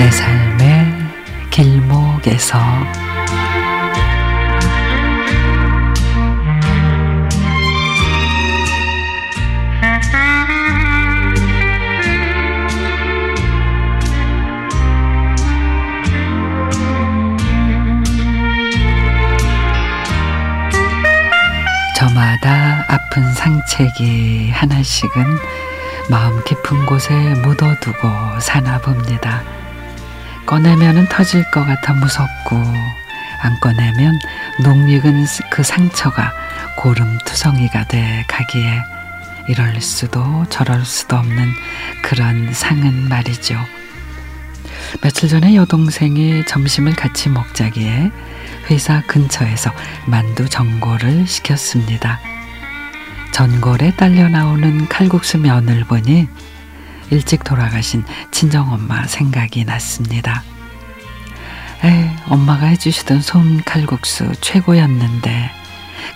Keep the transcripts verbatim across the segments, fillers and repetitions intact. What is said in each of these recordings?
내 삶의 길목에서 저마다 아픈 상책이 하나씩은 마음 깊은 곳에 묻어두고 사나 봅니다. 꺼내면은 터질 것 같아 무섭고, 안 꺼내면 녹익은 그 상처가 고름투성이가 돼 가기에 이럴 수도 저럴 수도 없는 그런 상은 말이죠. 며칠 전에 여동생이 점심을 같이 먹자기에 회사 근처에서 만두 전골을 시켰습니다. 전골에 딸려 나오는 칼국수 면을 보니 일찍 돌아가신 친정엄마 생각이 났습니다. 에이, 엄마가 해주시던 솜칼국수 최고였는데,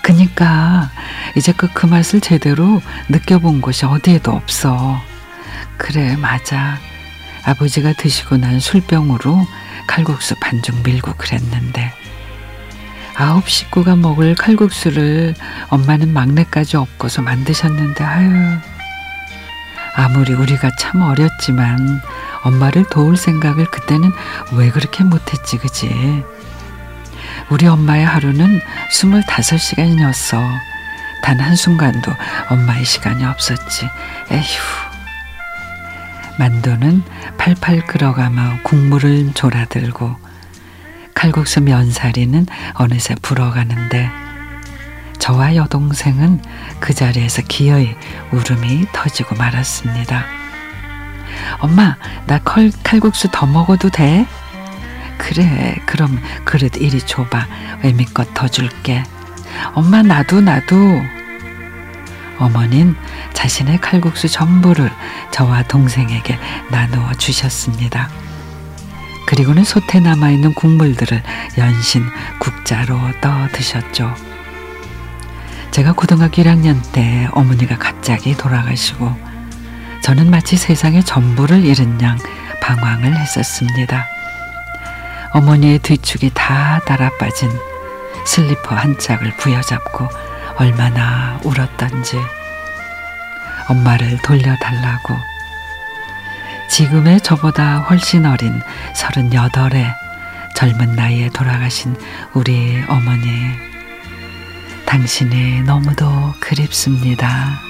그니까 이제껏 그 맛을 제대로 느껴본 곳이 어디에도 없어. 그래, 맞아. 아버지가 드시고 난 술병으로 칼국수 반죽 밀고 그랬는데, 아홉 식구가 먹을 칼국수를 엄마는 막내까지 엎고서 만드셨는데, 아유. 아무리 우리가 참 어렸지만 엄마를 도울 생각을 그때는 왜 그렇게 못했지, 그지? 우리 엄마의 하루는 스물다섯 시간이었어. 단 한순간도 엄마의 시간이 없었지. 에휴. 만두는 팔팔 끓어가며 국물을 졸아들고, 칼국수 면사리는 어느새 불어가는데, 저와 여동생은 그 자리에서 기어이 울음이 터지고 말았습니다. 엄마, 나 컬, 칼국수 더 먹어도 돼? 그래, 그럼 그릇 이리 줘봐. 애미껏 더 줄게. 엄마, 나도 나도. 어머니는 자신의 칼국수 전부를 저와 동생에게 나누어 주셨습니다. 그리고는 솥에 남아있는 국물들을 연신 국자로 떠 드셨죠. 제가 고등학교 일 학년 때 어머니가 갑자기 돌아가시고, 저는 마치 세상의 전부를 잃은 양 방황을 했었습니다. 어머니의 뒤축이 다 달아빠진 슬리퍼 한 짝을 부여잡고 얼마나 울었던지, 엄마를 돌려달라고. 지금의 저보다 훨씬 어린 서른여덟에 젊은 나이에 돌아가신 우리 어머니, 당신이 너무도 그립습니다.